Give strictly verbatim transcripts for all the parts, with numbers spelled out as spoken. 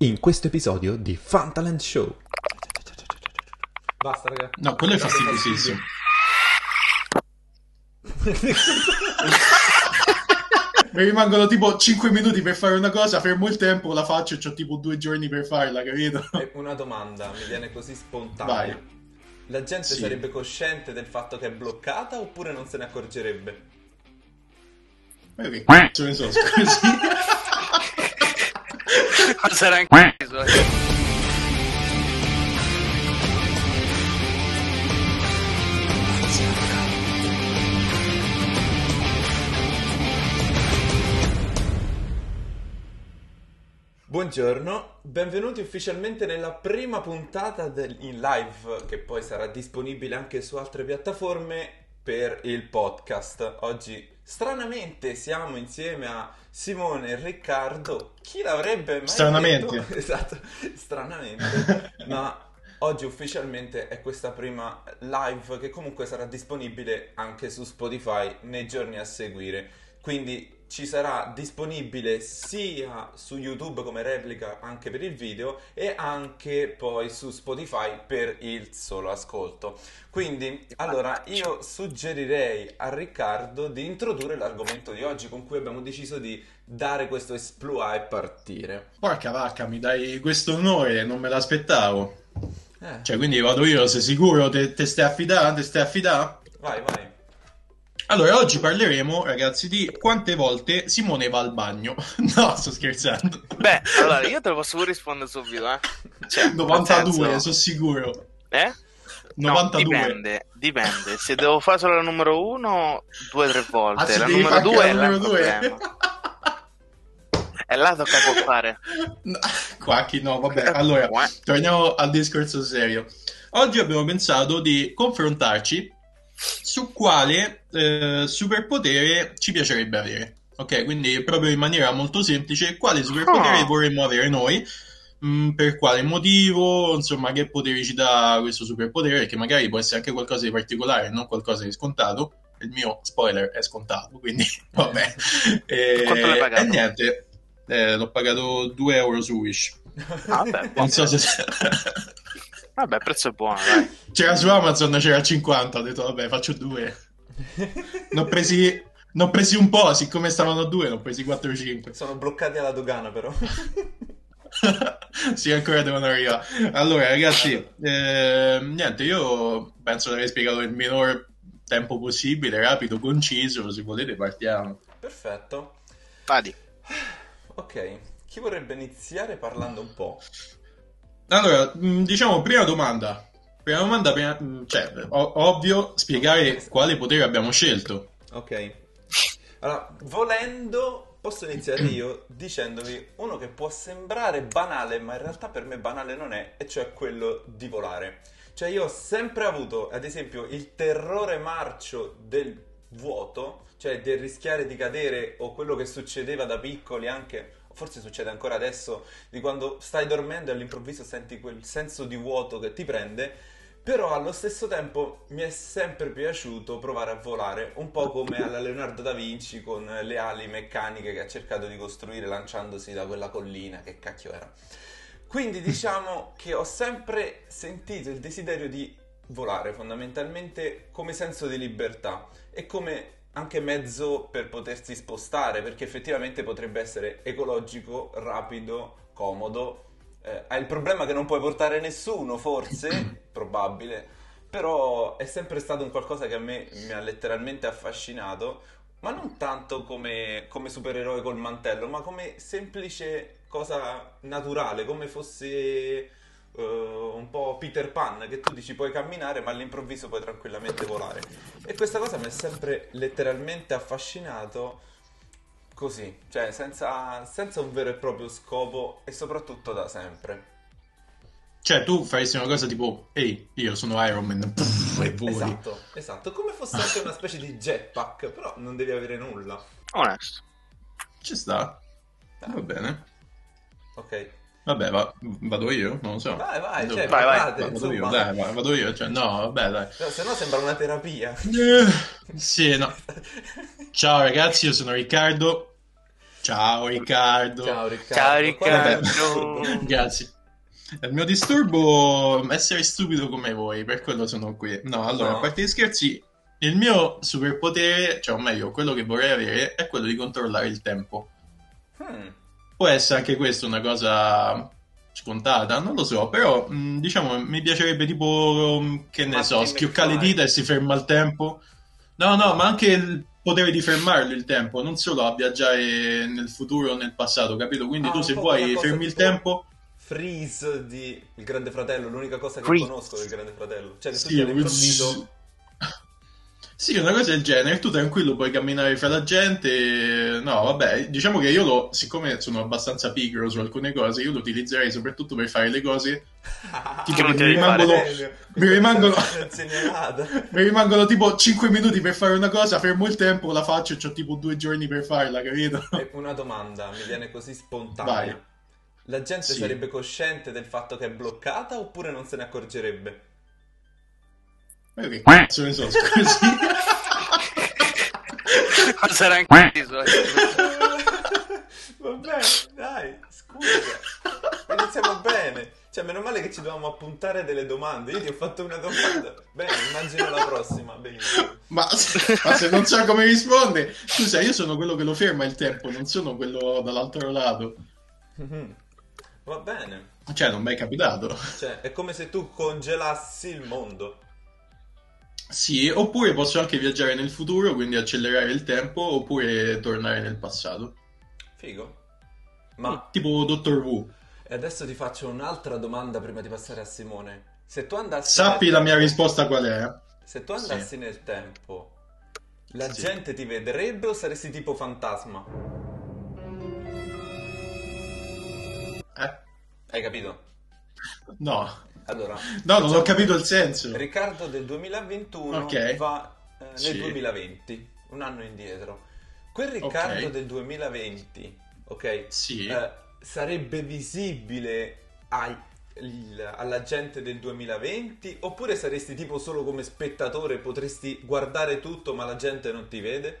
in questo episodio di Fun Talent Show. Basta, raga. No, quello è fastidiosissimo. Mi rimangono tipo cinque minuti per fare una cosa, fermo il tempo, la faccio e c'ho tipo due giorni per farla, capito? Una domanda, mi viene così spontanea. Vai. La gente sì. sarebbe cosciente del fatto che è bloccata oppure non se ne accorgerebbe? Ma che c***o ne so, scusi? Ma sarà anche c***o. Buongiorno, benvenuti ufficialmente nella prima puntata del, in live, che poi sarà disponibile anche su altre piattaforme, per il podcast. Oggi stranamente siamo insieme a Simone e Riccardo. Chi l'avrebbe mai stranamente. detto? Esatto, stranamente. Ma oggi ufficialmente è questa prima live che comunque sarà disponibile anche su Spotify nei giorni a seguire. Quindi ci sarà disponibile sia su YouTube come replica anche per il video e anche poi su Spotify per il solo ascolto. Quindi, allora, io suggerirei a Riccardo di introdurre l'argomento di oggi con cui abbiamo deciso di dare questo esploit e partire. Porca vacca, mi dai questo onore, non me l'aspettavo. Eh. Cioè, quindi vado io, sei sicuro? Te, te stai affidando? Te stai affidando? Vai, vai. Allora, oggi parleremo, ragazzi, di quante volte Simone va al bagno. No, sto scherzando. Beh, allora, io te lo posso pure rispondere subito, eh. Cioè, novantadue, sono sicuro. Eh? novantadue. No, dipende, dipende. Se devo fare solo la numero uno, due o tre volte. Ah, la numero due è la problema. E là tocca coppare. No, quacchi, no, vabbè. Allora, torniamo al discorso serio. Oggi abbiamo pensato di confrontarci su quale eh, superpotere ci piacerebbe avere, ok? Quindi proprio in maniera molto semplice, quale superpotere oh. vorremmo avere noi, mh, per quale motivo, insomma, che poteri ci dà questo superpotere, che magari può essere anche qualcosa di particolare, non qualcosa di scontato. Il mio spoiler è scontato, quindi vabbè. E, quanto l'hai pagato? E niente, eh, l'ho pagato due euro su Wish. Ah, beh, non so se... Vabbè, il prezzo è buono, dai. C'era su Amazon, c'era cinquanta, ho detto vabbè, faccio due. Ne ho presi, ne ho presi un po', siccome stavano a due, ne ho presi quattro o cinque. Sono bloccati alla dogana, però. Sì, ancora devono arrivare. Allora, ragazzi, eh, niente, io penso di aver spiegato il minor tempo possibile, rapido, conciso, se volete partiamo. Perfetto. Vadi. Ok, chi vorrebbe iniziare parlando un po'? Allora, diciamo, prima domanda. Prima domanda, prima... cioè, ov- ovvio, spiegare quale potere abbiamo scelto. Ok. Allora, volendo, posso iniziare io dicendovi uno che può sembrare banale, ma in realtà per me banale non è, e cioè quello di volare. Cioè, io ho sempre avuto, ad esempio, il terrore marcio del vuoto, cioè del rischiare di cadere, o quello che succedeva da piccoli anche... Forse succede ancora adesso, di quando stai dormendo e all'improvviso senti quel senso di vuoto che ti prende, però allo stesso tempo mi è sempre piaciuto provare a volare, un po' come alla Leonardo da Vinci con le ali meccaniche che ha cercato di costruire lanciandosi da quella collina, che cacchio era. Quindi diciamo che ho sempre sentito il desiderio di volare, fondamentalmente come senso di libertà e come... anche mezzo per potersi spostare, perché effettivamente potrebbe essere ecologico, rapido, comodo. Eh, hai il problema che non puoi portare nessuno, forse, probabile, però è sempre stato un qualcosa che a me mi ha letteralmente affascinato, ma non tanto come, come supereroe col mantello, ma come semplice cosa naturale, come fosse... Uh, un po' Peter Pan, che tu dici puoi camminare ma all'improvviso puoi tranquillamente volare, e questa cosa mi è sempre letteralmente affascinato così, cioè senza, senza un vero e proprio scopo, e soprattutto da sempre. Cioè tu faresti una cosa tipo ehi, io sono Iron Man, pff, e voli. Esatto, esatto, come fosse anche una specie di jetpack, però non devi avere nulla. Onesto, ci sta, ah. Va bene, ok. Vabbè, va, vado io, non lo so. Vai, vai, dove? Cioè, vai, parlate, vai. Vado io, dai, vai, vado io, cioè, no, vabbè, dai. No, se no sembra una terapia. Eh, sì, no. Ciao ragazzi, io sono Riccardo. Ciao Riccardo. Ciao Riccardo. Ciao Riccardo. Vabbè, grazie. Il mio disturbo è essere stupido come voi, per quello sono qui. No, allora, no. A parte gli scherzi, il mio superpotere, cioè o meglio, quello che vorrei avere, è quello di controllare il tempo. Hmm. Può essere anche questa una cosa scontata, non lo so, però mh, diciamo mi piacerebbe tipo, mh, che ne ma so, schioccare le dita e si ferma il tempo. No, no, ma anche il potere di fermarlo il tempo, non solo a viaggiare nel futuro o nel passato, capito? Quindi ah, tu se vuoi fermi il tempo... Freeze di Il Grande Fratello, l'unica cosa che Freeze. conosco del Grande Fratello. Cioè che tu sì, improvviso... sì, una cosa del genere, tu tranquillo puoi camminare fra la gente. No, vabbè, diciamo che io lo, siccome sono abbastanza pigro su alcune cose, io lo utilizzerei soprattutto per fare le cose tipo, che mi rimangono, mi rimangono, mi rimangono tipo cinque minuti per fare una cosa, fermo il tempo, la faccio e c'ho tipo due giorni per farla, capito? E una domanda, mi viene così spontanea. Vai. La gente sì. sarebbe cosciente del fatto che è bloccata oppure non se ne accorgerebbe? Ma che cazzo ne so, scusi? Ma sarà anche questo. Vabbè, dai, scusa. Iniziamo bene. Cioè, meno male che ci dovevamo appuntare delle domande. Io ti ho fatto una domanda. Bene, immagino la prossima. Benissimo. Ma, ma se non so come risponde. Scusa, io sono quello che lo ferma il tempo, non sono quello dall'altro lato. Mm-hmm. Va bene. Cioè, non mi è capitato. Cioè, è come se tu congelassi il mondo. Sì, oppure posso anche viaggiare nel futuro, quindi accelerare il tempo, oppure tornare nel passato. Figo. Ma tipo Doctor Who. E adesso ti faccio un'altra domanda prima di passare a Simone. Se tu andassi Sappi nel... la mia risposta qual è? Se tu andassi sì. nel tempo, la sì. gente ti vedrebbe o saresti tipo fantasma? Eh? Hai capito? No. Allora, no, non ho capito il senso. Riccardo del duemilaventuno okay. va eh, nel sì. duemilaventi, un anno indietro. Quel Riccardo okay. del duemilaventi, ok? Sì. Eh, sarebbe visibile ai, il, alla gente del duemilaventi? Oppure saresti tipo solo come spettatore, potresti guardare tutto ma la gente non ti vede?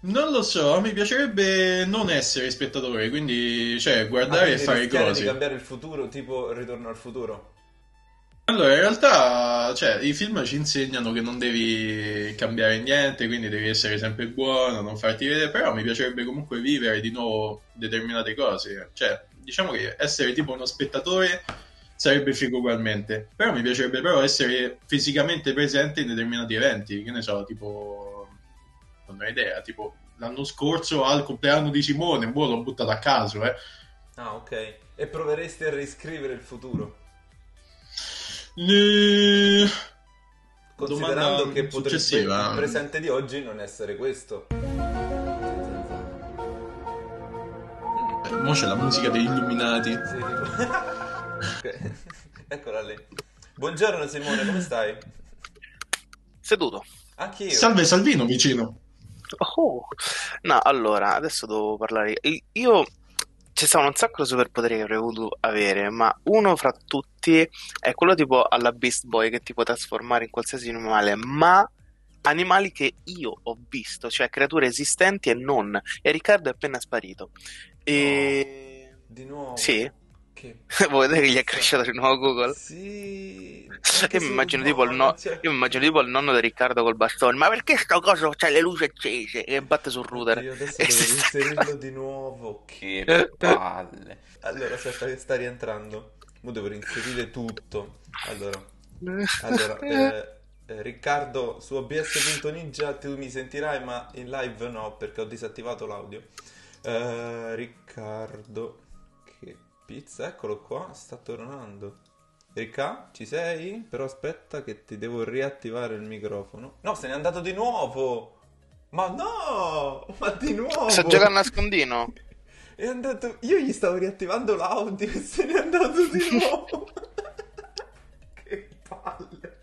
Non lo so, mi piacerebbe non essere spettatore, quindi cioè guardare e fare cose. Di cambiare il futuro, tipo Ritorno al Futuro. Allora, in realtà, cioè, i film ci insegnano che non devi cambiare niente, quindi devi essere sempre buono, non farti vedere, però mi piacerebbe comunque vivere di nuovo determinate cose. Cioè, diciamo che essere tipo uno spettatore sarebbe figo ugualmente, però mi piacerebbe però essere fisicamente presente in determinati eventi, che ne so, tipo... non ho idea, tipo l'anno scorso al compleanno di Simone, boh, l'ho buttato a caso, eh. Ah, ok. E proveresti a riscrivere il futuro? Ne... Considerando domanda che potrebbe il presente di oggi non essere questo. Eh, mo c'è la musica degli Illuminati. Sì, tipo... okay. Eccola lì. Buongiorno Simone, come stai? Seduto. Anche io. Salve Salvino vicino. Oh, no, allora, adesso devo parlare. Io ci stavano un sacco di superpoteri che avrei voluto avere, ma uno fra tutti è quello tipo alla Beast Boy che ti può trasformare in qualsiasi animale, ma animali che io ho visto, cioè creature esistenti e non. E Riccardo è appena sparito. E oh, di nuovo. Sì. Che... vuoi vedere che gli è cresciuto di nuovo Google? Sì. Io mi immagino, tipo il no... Io immagino tipo il nonno di Riccardo col bastone. Ma perché sto coso c'ha le luci accese? E batte sul router. Io adesso devo inserirlo sta... di nuovo. Che palle. Allora aspetta che sta rientrando. Mo devo reinserire tutto. Allora, allora eh, eh, Riccardo su O B S punto ninja tu mi sentirai, ma in live no, perché ho disattivato l'audio. eh, Riccardo Pizza, eccolo qua, sta tornando. Ricca, ci sei? Però aspetta che ti devo riattivare il microfono. No, se n'è andato di nuovo! Ma no! Ma di nuovo! Sta giocando a nascondino. È andato... Io gli stavo riattivando l'audio e se n'è andato di nuovo! Che palle!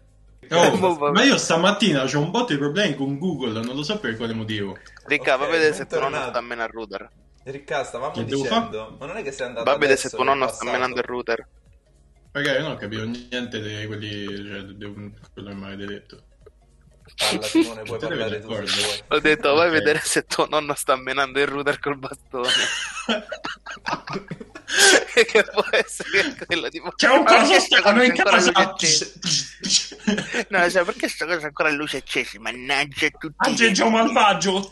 Oh, ma io stamattina c'ho un botto di problemi con Google, non lo so per quale motivo. Ricca, okay, va a vedere se torna a stammena il router. Ricca, stavamo che dicendo, ma non è che sei andato a vedere se tuo nonno sta menando il router. Magari non ho capito niente di quelli, cioè, di quello che mi avete detto. Parla Simone, puoi parlare tu. Ho detto vai a okay. vedere se tuo nonno sta menando il router col bastone. Che può essere quello tipo, c'è un caso strano in casa. No, cioè, perché sta cosa ancora in luce accesa? Mannaggia tutti. Aggeggio malvagio.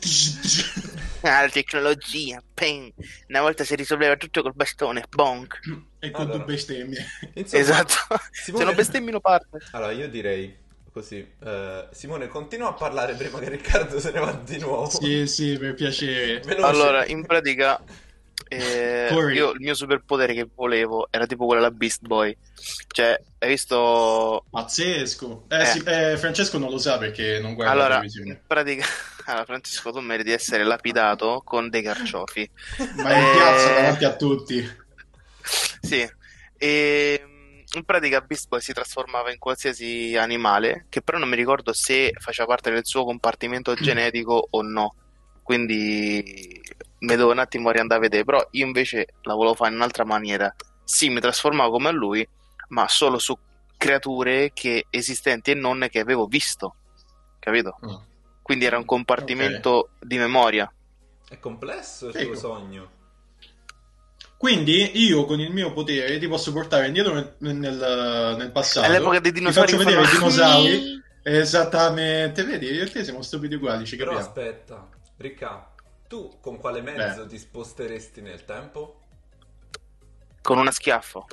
Ah, la tecnologia, pen. Una volta si risolveva tutto col bastone, bonk. E con allora. tu bestemmie. Insomma, esatto. Simone... Se non bestemmino parte. Allora io direi così, uh, Simone continua a parlare prima che Riccardo se ne va di nuovo. Sì, sì, per piacere. Veloce. Allora, in pratica eh, io il mio superpotere che volevo era tipo quello della Beast Boy. Cioè, hai visto? Pazzesco. Eh, eh. Sì, eh, Francesco non lo sa perché non guarda allora, la televisione. In pratica... Allora, Francesco, tu meriti di essere lapidato con dei carciofi. Ma in piazza davanti a tutti. Sì. E... in pratica Beast Boy si trasformava in qualsiasi animale, che però non mi ricordo se faceva parte del suo compartimento genetico o no, quindi me devo un attimo riandare a vedere, però io invece la volevo fare in un'altra maniera. Sì, mi trasformavo come lui, ma solo su creature che esistenti e non che avevo visto, capito? Mm. Quindi era un compartimento okay. di memoria. È complesso il tuo sogno. Quindi io con il mio potere ti posso portare indietro nel, nel, nel passato. All'epoca dei dinosauri. Ti faccio vedere i dinosauri. Esattamente, vedi, io e te siamo stupidi uguali, ci capiamo. Però aspetta, Ricca, tu con quale mezzo Beh. ti sposteresti nel tempo? Con una schiaffo.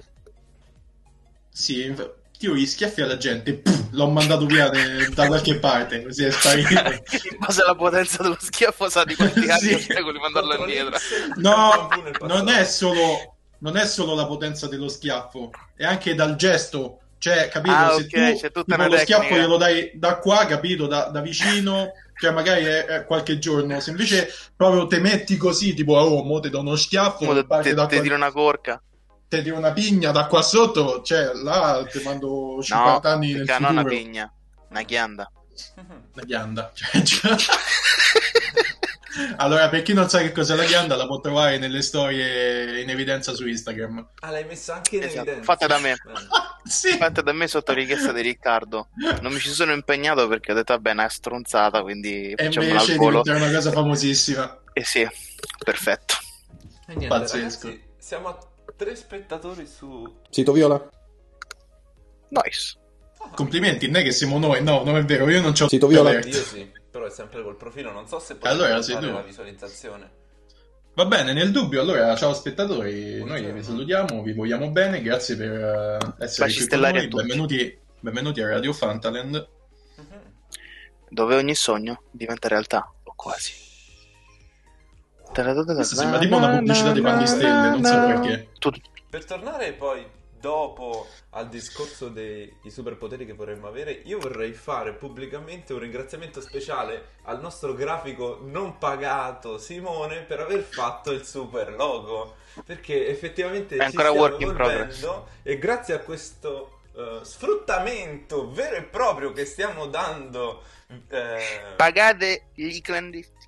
Sì, tiro gli schiaffi alla gente, pff, l'ho mandato via de, da qualche parte, così è sparito. Ma se la potenza dello schiaffo sa di quanti anni ostacoli mandarlo indietro. No, non è solo non è solo la potenza dello schiaffo, è anche dal gesto, cioè, capito? Ah, se okay, tu c'è tutta una lo tecnica. Schiaffo glielo dai da qua, capito? Da, da vicino, cioè magari è, è qualche giorno, se invece proprio te metti così, tipo, oh, mo te do uno schiaffo, mo te, te, da te tiro una corca. Te di una pigna da qua sotto, cioè là ti mando cinquanta no, anni nel futuro. No, non una pigna, una ghianda. Una ghianda. Cioè, cioè... Allora, per chi non sa che cos'è la ghianda, la può trovare nelle storie in evidenza su Instagram. Ah, l'hai messa anche in esatto. evidenza? Fatta da me. Sì. Fatta da me sotto richiesta di Riccardo. Non mi ci sono impegnato perché ho detto, vabbè, una stronzata, quindi facciamola al volo. È una cosa famosissima. Eh sì, perfetto. E niente, pazzesco. Ragazzi, siamo a tre spettatori su Sito Viola. Nice. Complimenti, non è che siamo noi. No, non è vero, io non c'ho Sito Viola. Io sì, però è sempre col profilo, non so se puoi allora, fare tu. La visualizzazione. Va bene, nel dubbio. Allora, ciao spettatori, buongiorno. Noi vi salutiamo, vi vogliamo bene, grazie per essere Facci qui con noi. Benvenuti, benvenuti a Radio Fantaland. Uh-huh. Dove ogni sogno diventa realtà, o quasi. Questo sembra tipo una pubblicità dei Pandistelle, non so perché. Per tornare poi dopo al discorso dei superpoteri che vorremmo avere, io vorrei fare pubblicamente un ringraziamento speciale al nostro grafico non pagato Simone per aver fatto il super logo, perché effettivamente ci stiamo evolvendo e grazie a questo Uh, sfruttamento vero e proprio che stiamo dando eh... pagate i clandestini.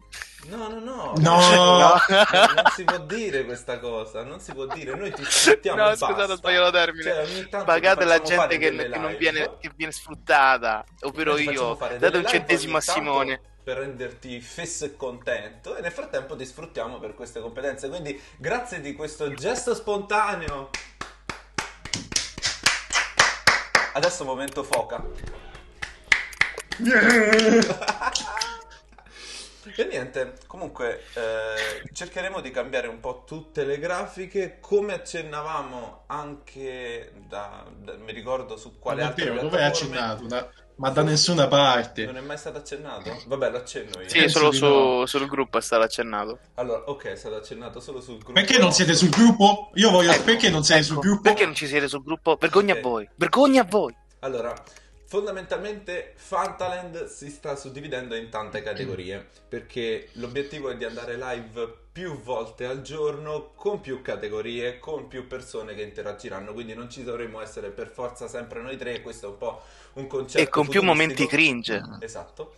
No no no, no. no. no. Non si può dire questa cosa, non si può dire, noi ti sfruttiamo. No, scusate, ho sbagliato termine. Cioè, pagate la gente che, che non viene, che viene sfruttata, ovvero io. Date un centesimo a Simone per renderti fesso e contento, e nel frattempo ti sfruttiamo per queste competenze, quindi grazie di questo gesto spontaneo. Adesso momento foca. E niente, comunque eh, cercheremo di cambiare un po' tutte le grafiche, come accennavamo anche da, da mi ricordo su quale altro. Ma dove è accennato? Da, ma da nessuna parte. Non è mai stato accennato? Vabbè, lo accenno io. Sì, solo su, no. sul gruppo è stato accennato. Allora, ok, è stato accennato solo sul gruppo. Perché non siete sul gruppo? Io voglio ecco, perché non sei ecco. sul gruppo? Perché non ci siete sul gruppo? Vergogna okay. a voi. Vergogna a voi. Allora, fondamentalmente Fantaland si sta suddividendo in tante categorie, perché l'obiettivo è di andare live più volte al giorno, con più categorie, con più persone che interagiranno, quindi non ci dovremmo essere per forza sempre noi tre, questo è un po' un concetto. E con più momenti cringe. Esatto.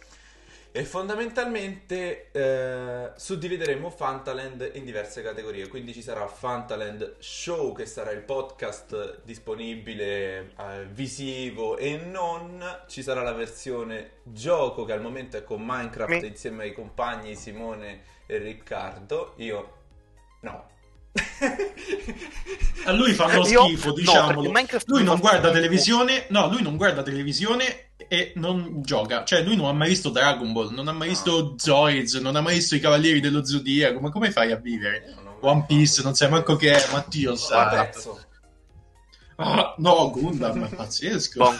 E fondamentalmente eh, suddivideremo Fantaland in diverse categorie, quindi ci sarà Fantaland Show, che sarà il podcast disponibile eh, visivo e non. Ci sarà la versione gioco, che al momento è con Minecraft Mi. insieme ai compagni Simone e Riccardo. Io no. A lui fanno schifo, io, diciamolo. No, lui non guarda televisione, no, lui non guarda televisione e non gioca. Cioè, lui non ha mai visto Dragon Ball, non ha mai no. visto Zoids, non ha mai visto i Cavalieri dello Zodiaco. Ma come fai a vivere? One Piece, non sai manco che è, Mattio sa. Ah, no, Gundam è pazzesco. Bon.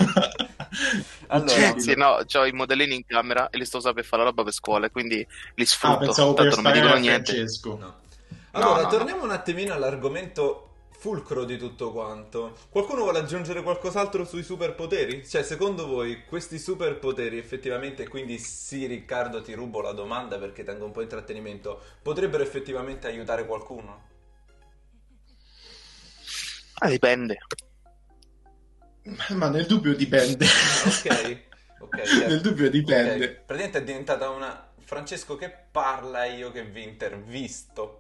Allora, sì, no, c'ho i modellini in camera e li sto usando per fare la roba per scuola, quindi li sfrutto. Ah, pensavo per non mi dicono niente. Francesco. No. Allora, no, no, torniamo no. un attimino all'argomento fulcro di tutto quanto. Qualcuno vuole aggiungere qualcos'altro sui superpoteri? Cioè, secondo voi, questi superpoteri effettivamente, quindi sì, Riccardo, ti rubo la domanda perché tengo un po' intrattenimento, potrebbero effettivamente aiutare qualcuno? Ah, dipende. Ma nel dubbio dipende. Ok, ok. Certo. Nel dubbio dipende. Okay. Praticamente è diventata una... Francesco che parla e io che vi intervisto.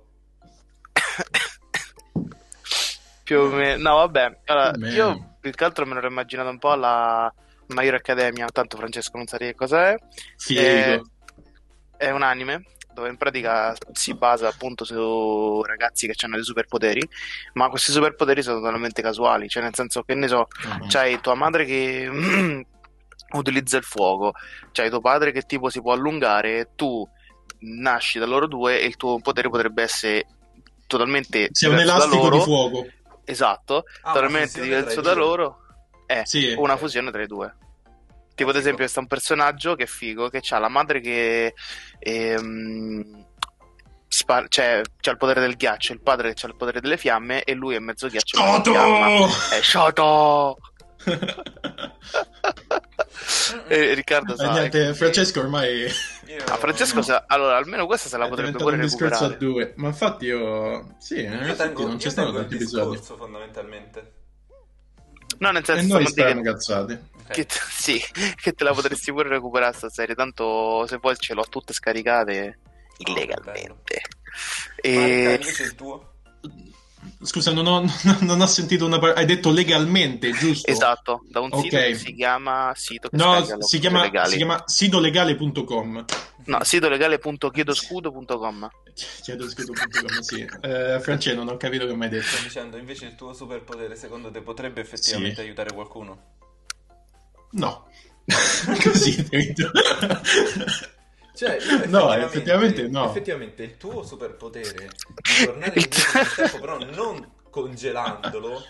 Più o meno, no vabbè, allora, io più che altro me l'ho immaginato un po' la My Hero Academia, tanto Francesco non sa che cos'è. Sì, è, è un anime dove in pratica si basa appunto su ragazzi che hanno dei superpoteri, ma questi superpoteri sono totalmente casuali, cioè nel senso che ne so, uh-huh. c'hai tua madre che utilizza il fuoco, c'hai tuo padre che tipo si può allungare, tu nasci da loro due e il tuo potere potrebbe essere totalmente sì, diverso da loro. Sei un elastico di fuoco. Esatto, ah, totalmente diverso da loro. È sì, una fusione tra i due. Tipo, ad esempio, c'è un personaggio che è figo, che ha la madre che ehm, spa- cioè, c'ha il potere del ghiaccio, il padre che ha il potere delle fiamme e lui è mezzo ghiaccio. Shoto! È Shoto! E Riccardo sa, niente, che... Francesco ormai io... ah, Francesco no. sa... allora almeno questa se la è potrebbe pure un recuperare discorso a due. Ma infatti io sì, io tengo, non io c'è stato tanti episodi fondamentalmente, no, nel senso, e noi stiamo che... cazzati che t- sì, che te la potresti pure recuperare sta serie, tanto se vuoi ce l'ho tutte scaricate illegalmente. Oh, e... Marca, invece il tuo? Scusa, non ho, non ho sentito una parola. Hai detto legalmente, giusto? Esatto, da un sito okay. che si chiama sito che No, si chiama, si chiama sidolegale punto com. No, sidolegale punto chiedoscudo punto com. Chiedoscudo punto com, sì. eh, Francesco, non ho capito che mi hai detto. Sto dicendo, invece il tuo superpotere secondo te potrebbe effettivamente sì. aiutare qualcuno? No. Così, capito? Cioè, effettivamente, no, effettivamente no. Effettivamente il tuo superpotere di tornare indietro nel tempo, però non congelandolo,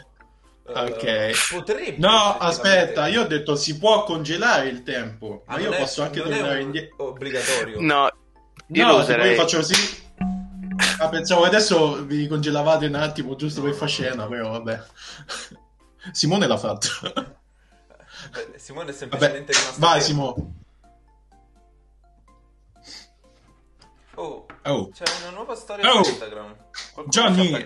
okay. uh, potrebbe... No, aspetta, io ho detto si può congelare il tempo, ah, ma io è, posso anche tornare indietro. Obbligatorio. No, io no, se poi faccio così... Ah, pensavo adesso vi congelavate un attimo giusto per far scena, però vabbè. Simone l'ha fatto. Beh, Simone è semplicemente vabbè, rimasto... Vai, Simone. Oh, oh, c'è una nuova storia oh. su Instagram. Qualcuno Johnny eh,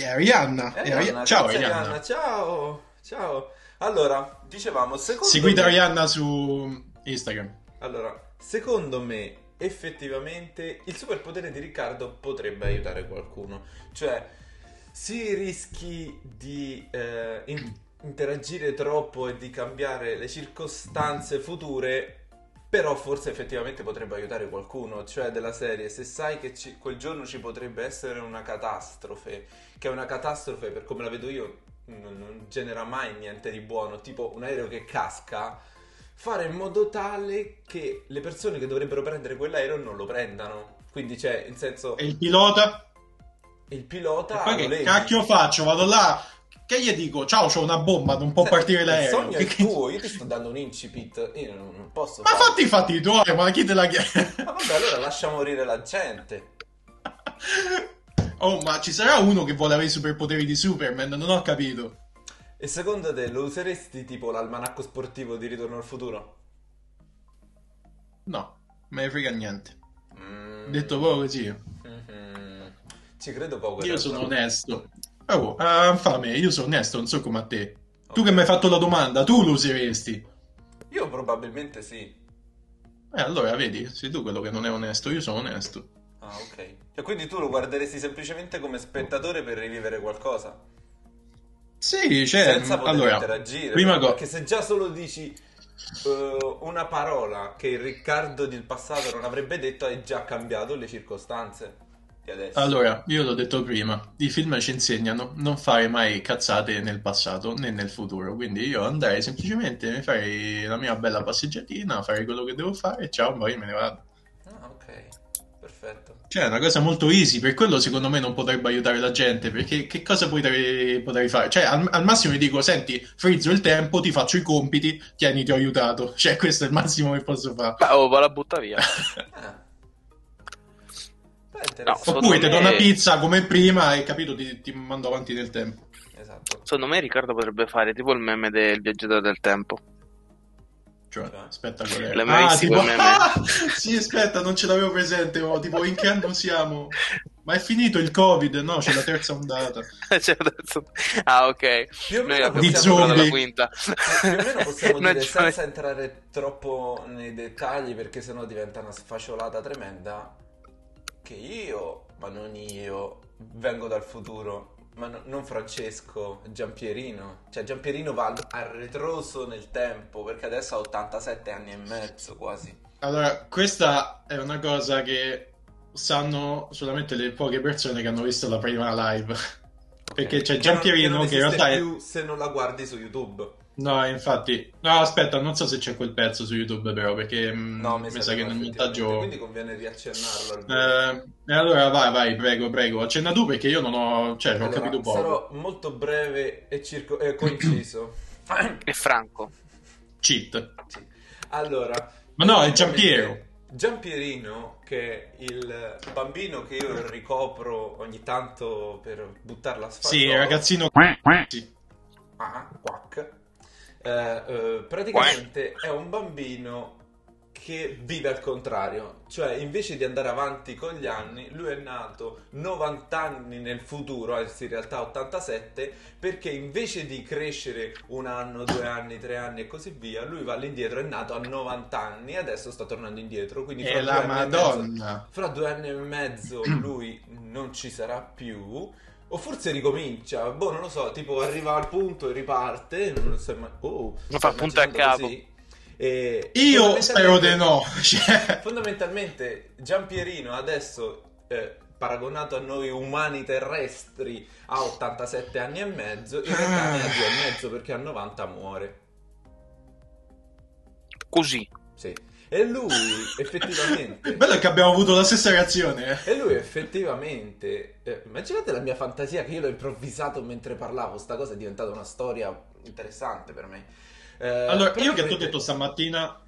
e Arianna. Arianna, Arianna. Ciao Arianna. Arianna, ciao, ciao. Allora, dicevamo, secondo seguite me... Arianna su Instagram. Allora, secondo me effettivamente il superpotere di Riccardo potrebbe aiutare qualcuno. Cioè, si rischi di eh, in- interagire troppo e di cambiare le circostanze future, però forse effettivamente potrebbe aiutare qualcuno, cioè della serie, se sai che ci, quel giorno ci potrebbe essere una catastrofe, che è una catastrofe per come la vedo io non, non genera mai niente di buono, tipo un aereo che casca, fare in modo tale che le persone che dovrebbero prendere quell'aereo non lo prendano, quindi c'è, in senso... E il pilota? Il pilota... E poi che volevi. Cacchio faccio? Vado là... Che gli dico? Ciao, c'ho una bomba, non può sì, partire l'aereo. Il sogno è tuo, io ti sto dando un incipit. Io non, non posso. Ma farlo. fatti i fatti tuoi, ma chi te la chiede? Ma vabbè, allora lascia morire la gente. Oh, ma ci sarà uno che vuole avere i superpoteri di Superman? Non ho capito. E secondo te lo useresti tipo l'almanacco sportivo di Ritorno al Futuro? No, me ne frega niente. Mm. Detto poco così. Mm-hmm. Ci credo poco. Io sono onesto. Oh, uh, fame, io sono onesto, non so come a te. Okay. Tu che mi hai fatto la domanda, tu lo useresti? Io probabilmente sì. Eh, allora vedi, sei tu quello che non è onesto, io sono onesto. Ah, ok. Cioè, quindi tu lo guarderesti semplicemente come spettatore per rivivere qualcosa? Sì, cioè, senza poter allora, interagire. Prima però, co- perché se già solo dici uh, una parola che il Riccardo del passato non avrebbe detto, hai già cambiato le circostanze di adesso. Allora, io l'ho detto prima, i film ci insegnano non fare mai cazzate nel passato né nel futuro, quindi io andrei semplicemente, mi farei la mia bella passeggiatina, farei quello che devo fare, ciao, poi me ne vado. Ah, ok, perfetto. Cioè, è una cosa molto easy, per quello secondo me non potrebbe aiutare la gente, perché che cosa potrei, potrei fare? Cioè, al, al massimo gli dico, senti, frizzo il tempo, ti faccio i compiti, tieni, ti ho aiutato. Cioè, questo è il massimo che posso fare. Ma oh, va la butta via. Ah. Beh, no, oppure te me... do una pizza come prima, hai capito, ti, ti mando avanti nel tempo. Esatto. Secondo me Riccardo potrebbe fare tipo il meme del viaggiatore del tempo. Cioè, aspetta, qual è? Ah, tipo, ah, sì, aspetta, non ce l'avevo presente. Oh, tipo, in che anno siamo? Ma è finito il Covid? No, c'è la terza ondata. C'è la terza... Ah, ok. Noi la di zombie. Quinta. Più o meno possiamo dire, senza entrare troppo nei dettagli, perché sennò diventa una sfasciolata tremenda, che io, ma non io, vengo dal futuro. Ma no, non Francesco, Giampierino. Cioè, Giampierino va al ritroso nel tempo, perché adesso ha ottantasette anni e mezzo quasi. Allora, questa è una cosa che sanno solamente le poche persone che hanno visto la prima live. Okay. Perché c'è Giampierino che, che in realtà più è... se non la guardi su YouTube. No, infatti. No, aspetta, non so se c'è quel pezzo su YouTube, però, perché no, mi, mi sa che nel montaggio... Quindi conviene riaccennarlo. Al eh, e allora vai, vai, prego, prego. Accenna tu, perché io non ho... Cioè, allora, ho capito poco. Sarò molto breve e circo... eh, conciso. E franco. Cheat. Allora... Ma no, è Giampiero. Giampierino, che è il bambino che io ricopro ogni tanto per buttarla a sfasciare. Sì, ragazzino... Sì. Ah, quack. Eh, eh, praticamente è un bambino che vive al contrario, cioè invece di andare avanti con gli anni, lui è nato novanta anni nel futuro, anzi in realtà ottantasette, perché invece di crescere un anno, due anni, tre anni e così via, lui va all'indietro, è nato a novanta anni e adesso sta tornando indietro, quindi fra, due anni, mezzo, fra due anni e mezzo lui non ci sarà più. O forse ricomincia, boh, non lo so, tipo arriva al punto e riparte, non so mai... Oh, non fa punto a capo. E io spero di no. Fondamentalmente Giampierino adesso, eh, paragonato a noi umani terrestri, ha ottantasette anni e mezzo, in realtà ne ha due e mezzo, perché a novanta muore. Così. Sì. E lui effettivamente... Bello che abbiamo avuto la stessa reazione. E lui effettivamente... Eh, immaginate la mia fantasia, che io l'ho improvvisato mentre parlavo. Sta cosa è diventata una storia interessante per me. Eh, allora, io che ti ho detto stamattina...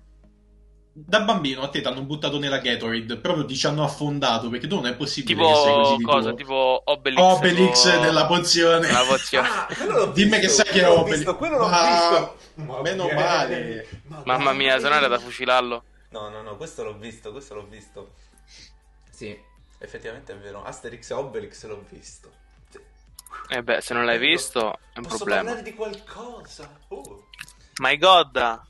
Da bambino a te ti hanno buttato nella Gatorade, proprio ti ci hanno affondato, perché tu non è possibile tipo, che sei così di cosa, tuo. Tipo Obelix, Obelix tipo... della pozione, della pozione. Ah, dimmi che sai che è Obelix, quello l'ho visto, ma meno male, ma mamma mia, sono andata da fucilarlo. No, no, no, questo l'ho visto, questo l'ho visto. Sì, effettivamente è vero. Asterix e Obelix l'ho visto. E eh beh, se non l'hai visto, è un posso problema. Posso parlare di qualcosa? Oh. My God!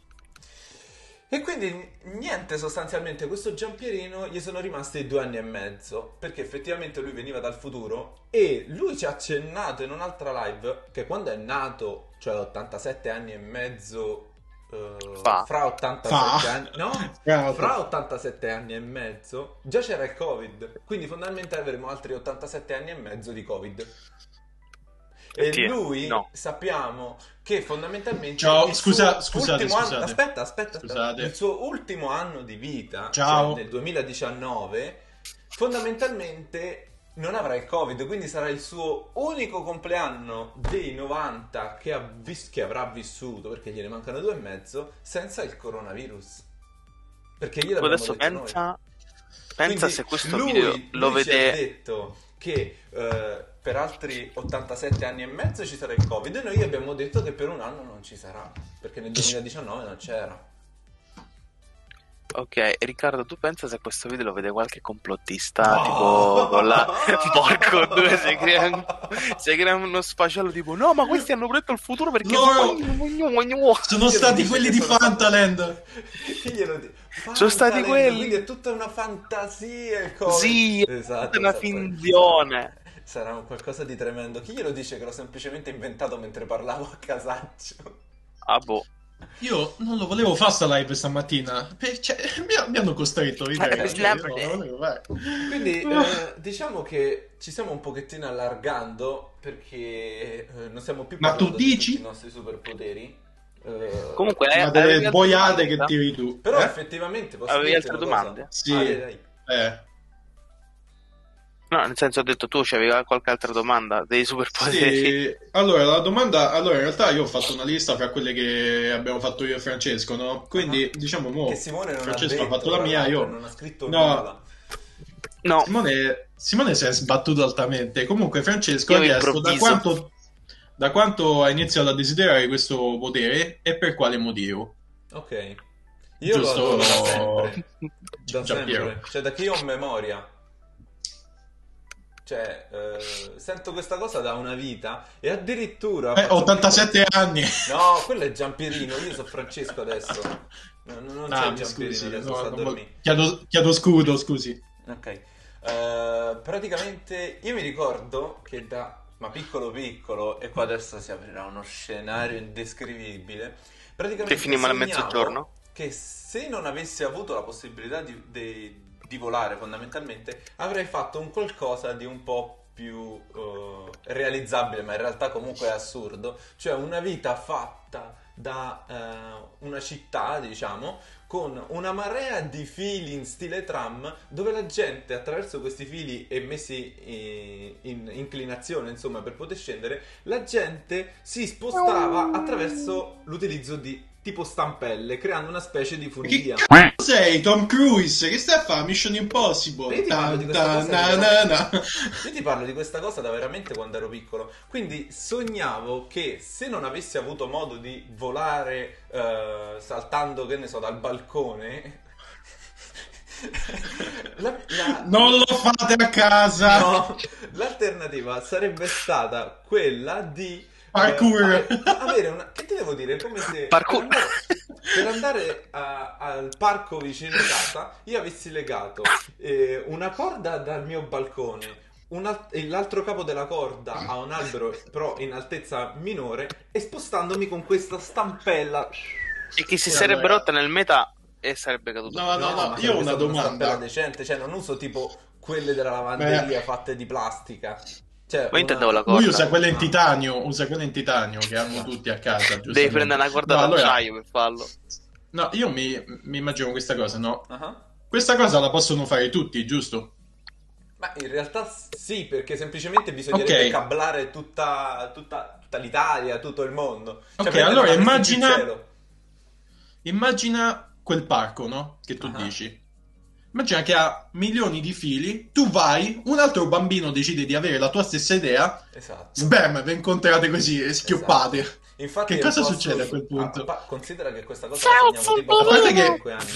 E quindi niente, sostanzialmente, questo Giampierino gli sono rimasti due anni e mezzo, perché effettivamente lui veniva dal futuro e lui ci ha accennato in un'altra live che quando è nato, cioè ottantasette anni e mezzo... Uh, fra ottantasette anni, no, fra ottantasette anni e mezzo già c'era il Covid, quindi fondamentalmente avremo altri ottantasette anni e mezzo di Covid. E Dio, lui no. Sappiamo che fondamentalmente ciao, scusa, scusate, scusate. Anno, aspetta, aspetta, scusate. Il suo ultimo anno di vita, cioè nel duemiladiciannove, fondamentalmente non avrà il Covid, quindi sarà il suo unico compleanno dei novanta che, ha vis- che avrà vissuto, perché gliene mancano due e mezzo, senza il coronavirus. Perché gliel'abbiamo adesso detto pensa, noi. Pensa quindi se questo lui, video lo lui vede... Lui ci ha detto che eh, per altri ottantasette anni e mezzo ci sarà il Covid, e noi abbiamo detto che per un anno non ci sarà, perché nel duemiladiciannove non c'era. Ok, Riccardo, tu pensa se questo video lo vede qualche complottista, oh! Tipo con la porco due si crea, si crea uno sfascello tipo no, ma questi hanno predetto il futuro perché no, no. Sono stati quelli di Fantaland. Fantaland. Glielo, Fantaland, sono stati quelli. Quindi è tutta una fantasia il coso. Sì, esatto, è tutta una finzione. Sarà un qualcosa di tremendo. Chi glielo dice che l'ho semplicemente inventato mentre parlavo a casaccio? Ah boh. Io non lo volevo fare sta live stamattina, cioè, mi, mi hanno costretto. Io, io, no, volevo, Quindi eh, diciamo che ci stiamo un pochettino allargando, perché eh, non siamo più ma tu dici? I nostri superpoteri. Eh, Comunque, ma delle boiate che tiri tu. Però eh? effettivamente posso avevi altre domande? Sì. Ah, dai, dai. Eh. No, nel senso, ho detto tu, c'avevi cioè, qualche altra domanda dei superpoteri? Sì, allora, la domanda... Allora, in realtà io ho fatto una lista fra quelle che abbiamo fatto io e Francesco, no? Quindi, ah, diciamo, mo, che Simone non Francesco ha, detto, ha fatto la mia, io... Non ha scritto no. nulla. No. Simone, Simone si è sbattuto altamente. Comunque, Francesco io ha chiesto da quanto, da quanto ha iniziato a desiderare questo potere e per quale motivo. Ok. Io Giusto, lo adoro da sempre. Da sempre. Cioè, da che io ho memoria. Cioè, eh, sento questa cosa da una vita e addirittura... Eh, ottantasette più... anni! No, quello è Giampierino, io sono Francesco adesso. No, non no, c'è Giampierino scusi, adesso, no, sta a dormire. Chiedo, chiedo scudo, scusi. Ok. Uh, praticamente io mi ricordo che da... Ma piccolo piccolo, e qua adesso si aprirà uno scenario indescrivibile. Praticamente che finiamo al mezzogiorno? Che se non avessi avuto la possibilità di... di di volare fondamentalmente avrei fatto un qualcosa di un po' più uh, realizzabile, ma in realtà comunque è assurdo, cioè una vita fatta da uh, una città, diciamo, con una marea di fili in stile tram, dove la gente attraverso questi fili e messi in, in inclinazione, insomma, per poter scendere, la gente si spostava attraverso l'utilizzo di tipo stampelle, creando una specie di funivia. Che c***o sei, Tom Cruise? Che stai a fare? Mission Impossible? Io ti parlo di questa cosa da, da, da, da. Io ti parlo di questa cosa da veramente quando ero piccolo. Quindi sognavo che se non avessi avuto modo di volare uh, saltando, che ne so, dal balcone... La, la... Non lo fate a casa! No, l'alternativa sarebbe stata quella di... Parkour. Eh, avere una... Che ti devo dire? Come se Parkour. Per andare, per andare a, al parco vicino a casa io avessi legato eh, una corda dal mio balcone, un alt- l'altro capo della corda a un albero però in altezza minore, e spostandomi con questa stampella. E che si una sarebbe vera. rotta nel metà e sarebbe caduto. No, no, no, no, io ho una domanda. Una decente, cioè non uso tipo quelle della lavanderia Beh. fatte di plastica. Cioè, ma intendevo la corda. Lui usa quella in titanio, usa quella in titanio che hanno tutti a casa. Devi prendere una corda no, d'acciaio allora, per farlo. No, io mi, mi immagino questa cosa, no? Uh-huh. Questa cosa la possono fare tutti, giusto? Ma in realtà sì, perché semplicemente bisognerebbe okay. cablare tutta, tutta, tutta l'Italia, tutto il mondo. Cioè, ok, allora immagina, immagina quel parco, no? Che tu uh-huh. dici. Immagina che ha milioni di fili, tu vai, un altro bambino decide di avere la tua stessa idea, esatto. Bam, vi incontrate così e schioppate. Esatto. Infatti che cosa succede a quel punto? Ah, considera che questa cosa la segniamo tipo a parte che... anni.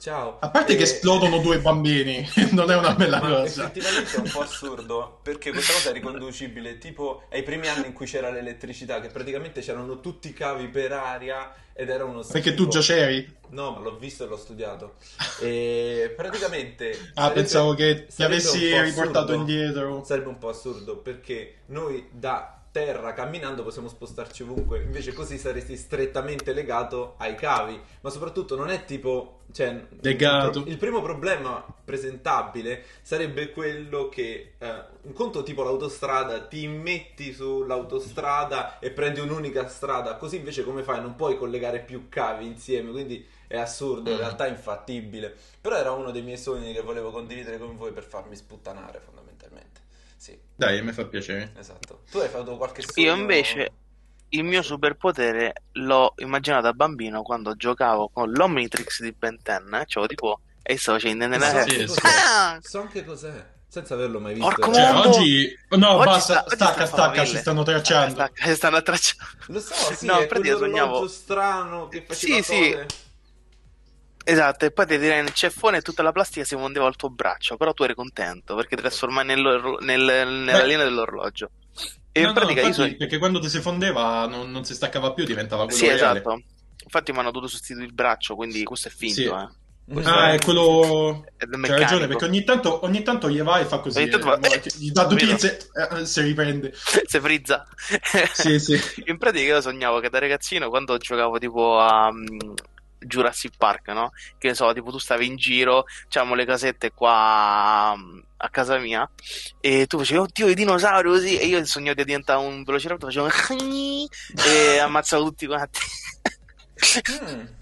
Ciao. A parte e... che esplodono due bambini, non è una bella Ma cosa. Effettivamente è un po' assurdo, perché questa cosa è riconducibile tipo ai primi anni in cui c'era l'elettricità, che praticamente c'erano tutti i cavi per aria. Ed era uno schifo. Perché tu già c'eri? No, ma l'ho visto e l'ho studiato. E praticamente... ah, sarebbe, pensavo che ti avessi riportato assurdo, indietro. Sarebbe un po' assurdo, perché noi da terra camminando possiamo spostarci ovunque, invece così saresti strettamente legato ai cavi. Ma soprattutto non è tipo... Cioè, legato. Il, pro- il primo problema presentabile sarebbe quello che... Eh, un conto tipo l'autostrada, ti metti sull'autostrada e prendi un'unica strada, così invece come fai? Non puoi collegare più cavi insieme, quindi è assurdo, in realtà è infattibile. Però era uno dei miei sogni che volevo condividere con voi per farmi sputtanare fondamentalmente. Sì. Dai, mi fa piacere. Esatto. Tu hai fatto qualche sogno? Io invece il mio superpotere l'ho immaginato da bambino quando giocavo con l'Omnitrix di Ben dieci, cioè tipo e stavo facendo nella sì, sì. ah! So anche cos'è senza averlo mai visto. Porco cioè, oggi no, oggi basta, sta, stacca, stacca, ci stanno tracciando. Ah, ci stanno tracciando. Lo so, sì, no, è quell'orologio sognavo... strano che faceva Sì, cose. sì. Esatto, e poi ti direi nel ceffone e tutta la plastica si fondeva al tuo braccio, però tu eri contento perché ti trasformai nel, nella linea dell'orologio. E no, in pratica no, infatti, io so... perché quando ti si fondeva non, non si staccava più, diventava quello Sì, reale. Esatto. Infatti mi hanno dovuto sostituire il braccio, quindi questo è finto, sì. eh. Ah, è quello. È C'è ragione, perché ogni tanto, ogni tanto gli va e fa così. Eh, va... Gli dà due pizze e si riprende. Si frizza. Sì, sì. In pratica, io sognavo che da ragazzino, quando giocavo tipo a um, Jurassic Park, no? Che ne so, tipo tu stavi in giro, diciamo le casette qua um, a casa mia, e tu facevi, oddio, i dinosauri così. E io sognavo di diventare un velociraptor, facevo e ammazzavo tutti quanti. Mm.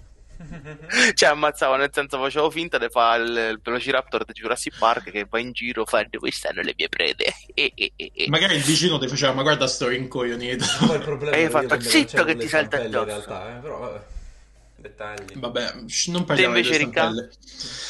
Cioè ammazzavo, nel senso facevo finta di fare il, il Velociraptor di Jurassic Park che va in giro a fare dove stanno le mie prede e, e, e. Magari il vicino ti faceva ma guarda sto rincoglionito e hai fatto zitto che ti salta addosso in realtà, eh, però vabbè. Dettagli. Vabbè, non parliamo di stampelle.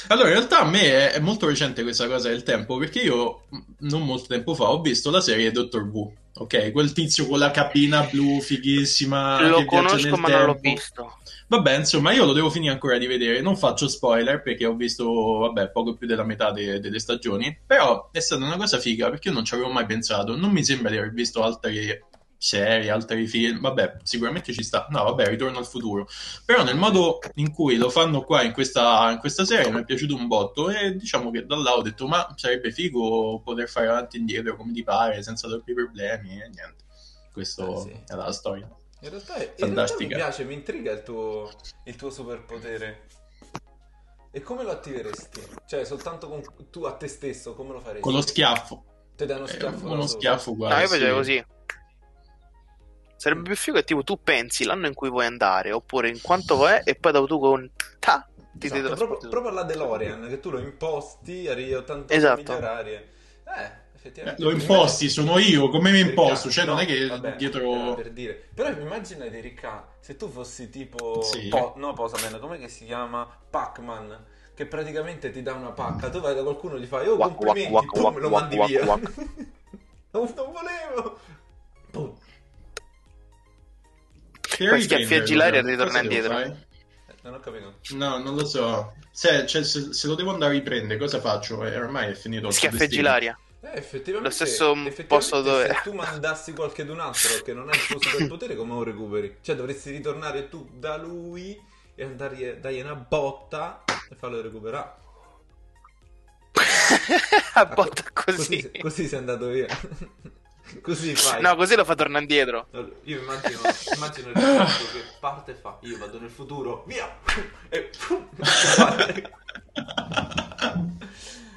Allora, in realtà a me è molto recente questa cosa del tempo, perché io non molto tempo fa ho visto la serie Doctor Who, ok? Quel tizio con la cabina blu fighissima. Lo conosco ma tempo. Non l'ho visto. Vabbè, insomma, io lo devo finire ancora di vedere. Non faccio spoiler perché ho visto, vabbè, poco più della metà de- delle stagioni. Però è stata una cosa figa perché io non ci avevo mai pensato. Non mi sembra di aver visto altre serie, altri film, vabbè, sicuramente ci sta. No, vabbè, Ritorno al Futuro. Però nel modo in cui lo fanno qua in questa, in questa serie mi è piaciuto un botto e diciamo che da là ho detto ma sarebbe figo poter fare avanti e indietro come ti pare, senza troppi problemi e niente. Questo eh sì. È la storia. In realtà, è, in realtà mi piace, mi intriga il tuo, il tuo superpotere. E come lo attiveresti? Cioè, soltanto con, tu a te stesso, come lo faresti? Con lo schiaffo. Te dai uno schiaffo? Eh, uno schiaffo, guarda. No, io facevo così. Sarebbe più figo che tipo tu pensi l'anno in cui vuoi andare oppure in quanto è e poi dopo tu con ta ti esatto, ti proprio, proprio la DeLorean che tu lo imposti arrivi a ottanta esatto. Orarie eh effettivamente eh, lo imposti immagino... sono io come mi imposto Riccardo, cioè no? Non è che vabbè, dietro per dire però immagina di Riccardo se tu fossi tipo sì. po... no posa meno com'è che si chiama Pacman che praticamente ti dà una pacca tu vai da qualcuno e gli fai oh wack, complimenti wack, pum, wack, lo wack, mandi wack, via wack. non, non volevo pum. Poi schiaffiaggi l'aria e ritorna indietro. Non ho capito. No, non lo so. Se, cioè, se, se lo devo andare a riprendere, cosa faccio? Eh, ormai è finito. Schiaffeggi l'aria. Eh, effettivamente. Lo stesso effettivamente, posto dove. Se tu mandassi qualchedun altro che non ha il suo superpotere, come lo recuperi? Cioè, dovresti ritornare tu da lui e andare, dargli una botta e farlo recuperare. A botta così. Così, così sei andato via. Così fai. No, così lo fa tornare indietro. Io immagino, immagino il fatto che parte fa. Io vado nel futuro, via! E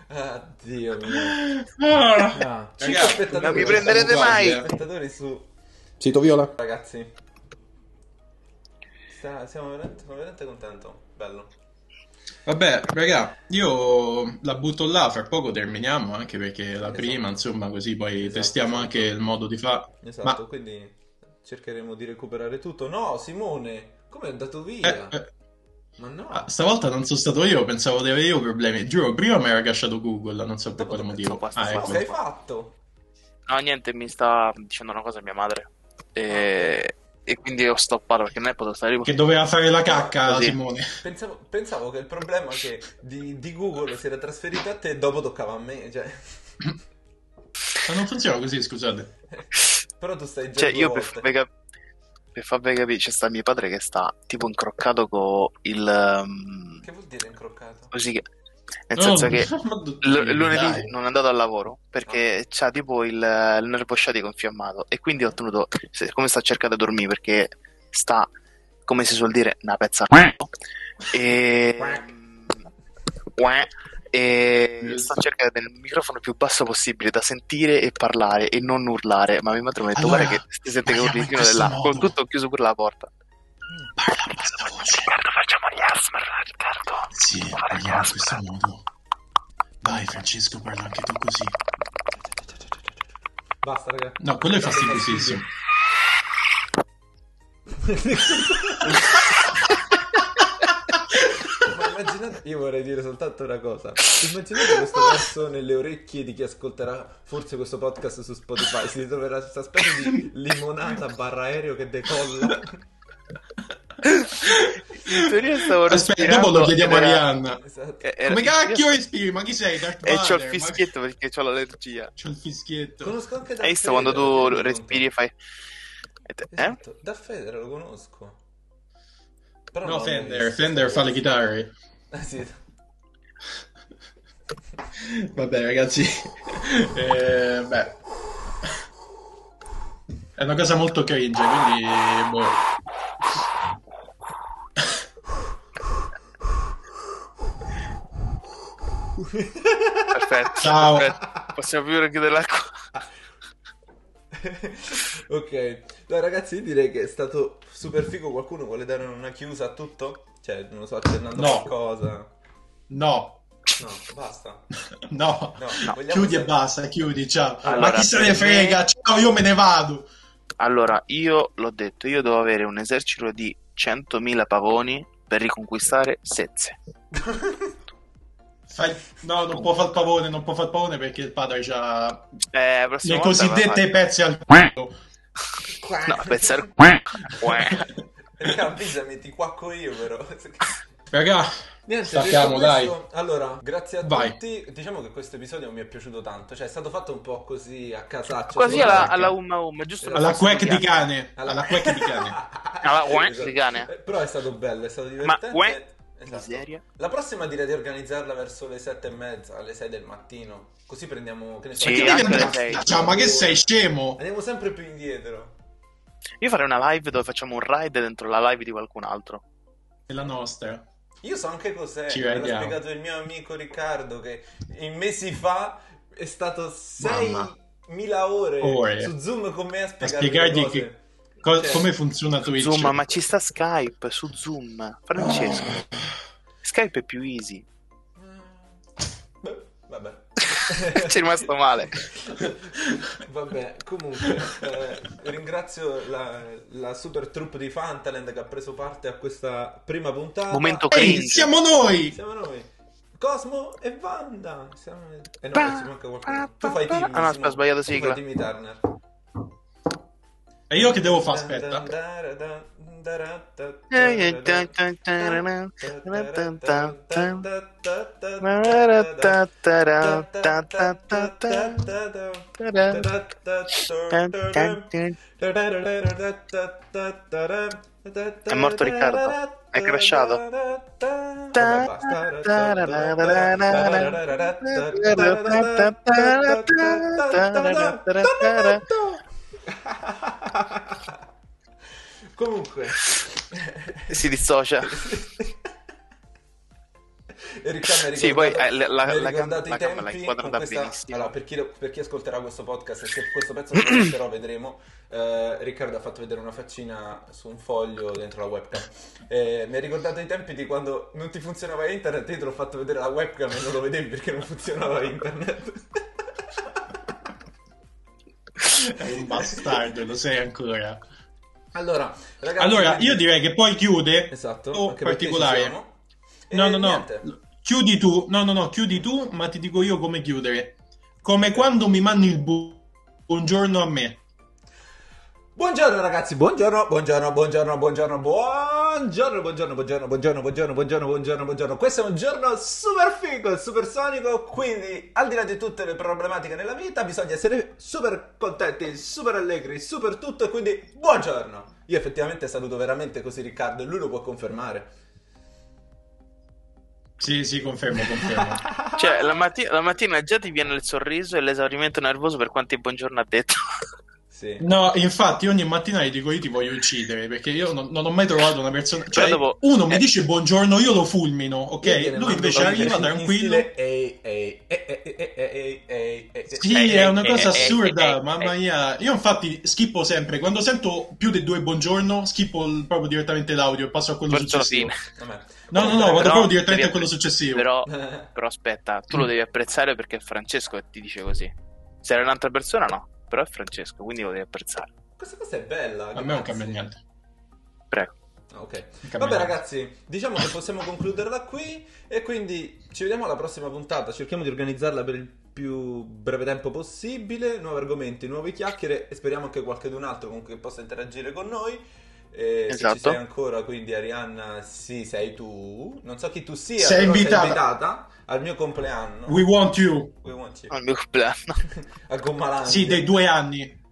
addio mio. Ah, ragazzi, non mi prenderete mai. Spettatori su Cito Viola. Ragazzi. Sta, siamo veramente, veramente contento. Bello. Vabbè, raga, io la butto là, fra poco terminiamo, anche perché la esatto. prima, insomma, così poi esatto, testiamo esatto. anche il modo di fare. Esatto, ma... quindi cercheremo di recuperare tutto. No, Simone, come è andato via? Eh, eh. Ma no. Ah, stavolta non sono stato io, pensavo di avere io problemi. Giuro, prima mi era cacciato Google, non so per quale motivo. Ma ah, ecco. Cosa hai fatto? No, niente, mi sta dicendo una cosa mia madre. E... E quindi ho stoppato perché non è potuto stare lì. Che doveva fare la cacca, così. Simone. Pensavo, pensavo che il problema che di, di Google si era trasferito a te e dopo toccava a me. Cioè. Ma non funziona così, scusate. Però tu stai già. Cioè, io per farvi, cap- per farvi capire, c'è sta mio padre che sta tipo incroccato con il. Um... Che vuol dire incroccato? Così che. Nel no, senso che l- lunedì non è andato al lavoro perché ah. c'ha tipo il, il nervo sciatico infiammato e quindi ho tenuto se, come sta cercando di dormire perché sta come si suol dire una pezza e, e sta cercando il microfono più basso possibile da sentire e parlare e non urlare ma mia madre mi ha detto allora, guarda che si sente che urli dell'acqua con tutto chiuso pure la porta. Parla in questa voce. Riccardo, facciamo gli asmr, Riccardo. Sì, parliamo in questo modo. Vai, Francesco, parla anche tu così. Basta, ragazzi. No, quello è fastidiosissimo. Ma immaginate, io vorrei dire soltanto una cosa. Immaginate questo verso nelle orecchie di chi ascolterà forse questo podcast su Spotify. Si ritroverà questa specie di limonata barra aereo che decolla. In teoria stavo aspetta, dopo lo chiediamo a Arianna. Esatto. Come cacchio respiri? Ma chi sei? Darth e Vader, c'ho il fischietto ma... perché c'ho l'allergia. C'ho il fischietto. Conosco anche Hai visto quando tu respiri e fai te... esatto. eh? Da Fender lo conosco. Però no, Fender, Fender fa le chitarre. Ah, sì. Vabbè ragazzi, eh, beh, è una cosa molto cringe, quindi boh. Perfetto, ciao. Perfetto. Possiamo bere anche dell'acqua. Ok, no, ragazzi, io direi che è stato super figo. Qualcuno vuole dare una chiusa a tutto? Cioè, non lo so, alternando no. qualcosa. No. No, basta. No, no. Chiudi e basta, chiudi, ciao. Allora, ma chi se ne frega? Me... Ciao, io me ne vado. Allora, io l'ho detto, io devo avere un esercito di centomila pavoni per riconquistare Sezze. Fai... No, non può far pavone, non può far pavone perché il padre c'ha eh, le cosiddette pezze al culo. No, pezze al culo. Avvisami, ti quacco io però. Raga, niente, sappiamo, dai. Allora, grazie a Vai. tutti. Diciamo che questo episodio mi è piaciuto tanto. Cioè, è stato fatto un po' così a casaccio. Quasi alla, alla umma umma, giusto? Alla quack di cane. Alla, alla quack di cane. Alla quack di cane. Però è stato bello, è stato divertente. Ma uè, esatto. La prossima direi di organizzarla verso le sette e mezza, alle sei del mattino. Così prendiamo... Che ne so, sì, ma, cioè, ma che sei scemo? Andiamo sempre più indietro. Io farei una live dove facciamo un ride dentro la live di qualcun altro. Nella nostra. Io so anche cos'è, me l'ha spiegato il mio amico Riccardo, che mesi fa è stato seimila ore, ore su Zoom con me a spiegargli che, co- cioè, come funziona Twitch. Zoom, ma ci sta Skype su Zoom, Francesco. Oh. Skype è più easy. Beh, vabbè. Ci è rimasto male. Vabbè, comunque eh, ringrazio la, la super troupe di Fantaland che ha preso parte a questa prima puntata. Momento cringe. Ehi, siamo noi! Siamo noi. Cosmo e Wanda. Siamo... Eh no, pa, manca qualcuno. Pa, pa, tu fai Timmy. Ah no, aspetta, ho sbagliato sigla. Timmy Turner. E io che devo fare? Aspetta. È morto Riccardo. È crashato. Comunque si dissocia. Riccardo, sì, poi eh, la, la, la, can- la camera è inquadrata benissimo. Allora, per chi, lo, per chi ascolterà questo podcast, se questo pezzo lo conoscerò, vedremo. Eh, Riccardo ha fatto vedere una faccina su un foglio dentro la webcam. Eh, mi ha ricordato i tempi di quando non ti funzionava internet. Io te l'ho fatto vedere la webcam e non lo vedevi perché non funzionava internet. È un bastardo, lo sei ancora. Allora, ragazzi, allora io direi che poi chiude. Esatto. O particolare. No, no, no. Chiudi tu. No, no, no, chiudi tu, ma ti dico io come chiudere. Come quando mi mandi il bu- buongiorno a me. Buongiorno ragazzi, buongiorno, buongiorno, buongiorno, buongiorno, buongiorno, buongiorno, buongiorno, buongiorno, buongiorno, buongiorno, buongiorno, buongiorno. Questo è un giorno super figo, super sonico, quindi al di là di tutte le problematiche nella vita bisogna essere super contenti, super allegri, super tutto, e quindi buongiorno. Io effettivamente saluto veramente così Riccardo e lui lo può confermare. Sì, sì, confermo, confermo. Cioè, la, matti- la mattina già ti viene il sorriso e l'esaurimento nervoso per quanti buongiorno ha detto. Sì. No, infatti ogni mattina gli dico io ti voglio uccidere, perché io non, non ho mai trovato una persona, cioè dopo, uno eh, mi dice buongiorno, io lo fulmino, ok? Lui invece arriva tranquillo. Ehi, ehi, ehi, ehi, sì, è una cosa assurda, mamma mia. Io infatti schippo sempre, quando sento più di due buongiorno, schippo proprio direttamente l'audio e passo a quello successivo. No, no, no, vado proprio direttamente a quello successivo. Però aspetta, tu lo devi apprezzare perché è Francesco che ti dice così. Se era un'altra persona no. Però è Francesco, quindi lo devi apprezzare. Questa cosa è bella. A me non cambia niente. Prego. Ok. Vabbè ragazzi, diciamo che possiamo concluderla qui e quindi ci vediamo alla prossima puntata. Cerchiamo di organizzarla per il più breve tempo possibile. Nuovi argomenti, nuove chiacchiere e speriamo anche qualcun altro con cui possa interagire con noi. Eh, esatto. Se ci sei ancora, quindi Arianna, sì, sei tu. Non so chi tu sia, sei invitata. Sei invitata al mio compleanno. We want you. We want you. Al mio compleanno. A Gommalante. Sì, dei due anni.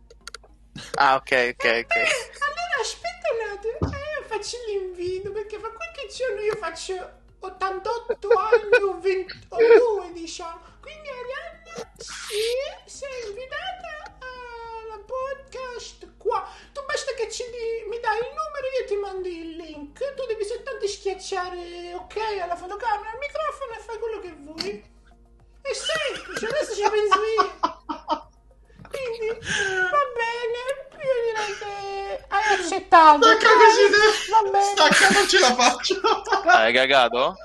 Ah, ok, ok, ok. Eh, allora aspetta un attimo, eh, io faccio l'invito perché fa qualche giorno io faccio ottantotto anni o ventidue, diciamo. Quindi Arianna, sì, sei invitata alla podcast qua. Tu basta che ci di... mi dai il numero, io ti mando il link. Tu devi soltanto schiacciare ok alla fotocamera, al microfono e fai quello che vuoi. E semplice, adesso ci penso io. Quindi va bene, io direi che hai accettato. Staccamoci la faccia. Hai cagato?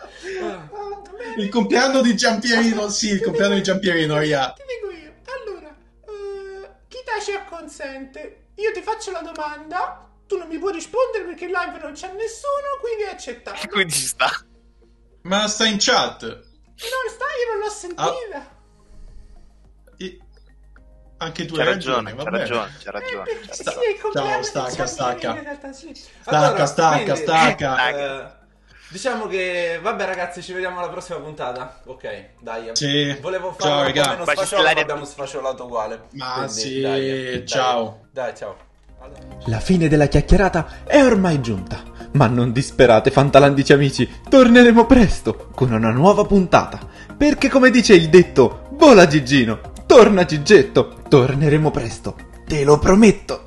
Il compleanno di Giampierino, sì, il compleanno di Giampierino, ria. Ti dico io. Allora, uh, chi tace acconsente? Io ti faccio la domanda, tu non mi puoi rispondere perché in live non c'è nessuno, quindi hai accettato. Quindi sta. Ma sta in chat. No, sta, io non l'ho sentita. Ah. I... Anche tu hai ragione, c'ha ragione, c'ha ragione. Eh, sì, ciao, stacca, stacca. Realtà, sì. Stacca, allora, stacca, quindi, stacca. Eh, diciamo che, vabbè ragazzi, ci vediamo alla prossima puntata. Ok, dai. Sì. Volevo fare uno sfasciolo, ma abbiamo sfasciolato uguale. Ma quindi, sì, dai, ciao. Dai, dai ciao. Allora. La fine della chiacchierata è ormai giunta, ma non disperate fantalandici amici, torneremo presto con una nuova puntata, perché come dice il detto, vola Gigino. Torna Gigetto, torneremo presto, te lo prometto!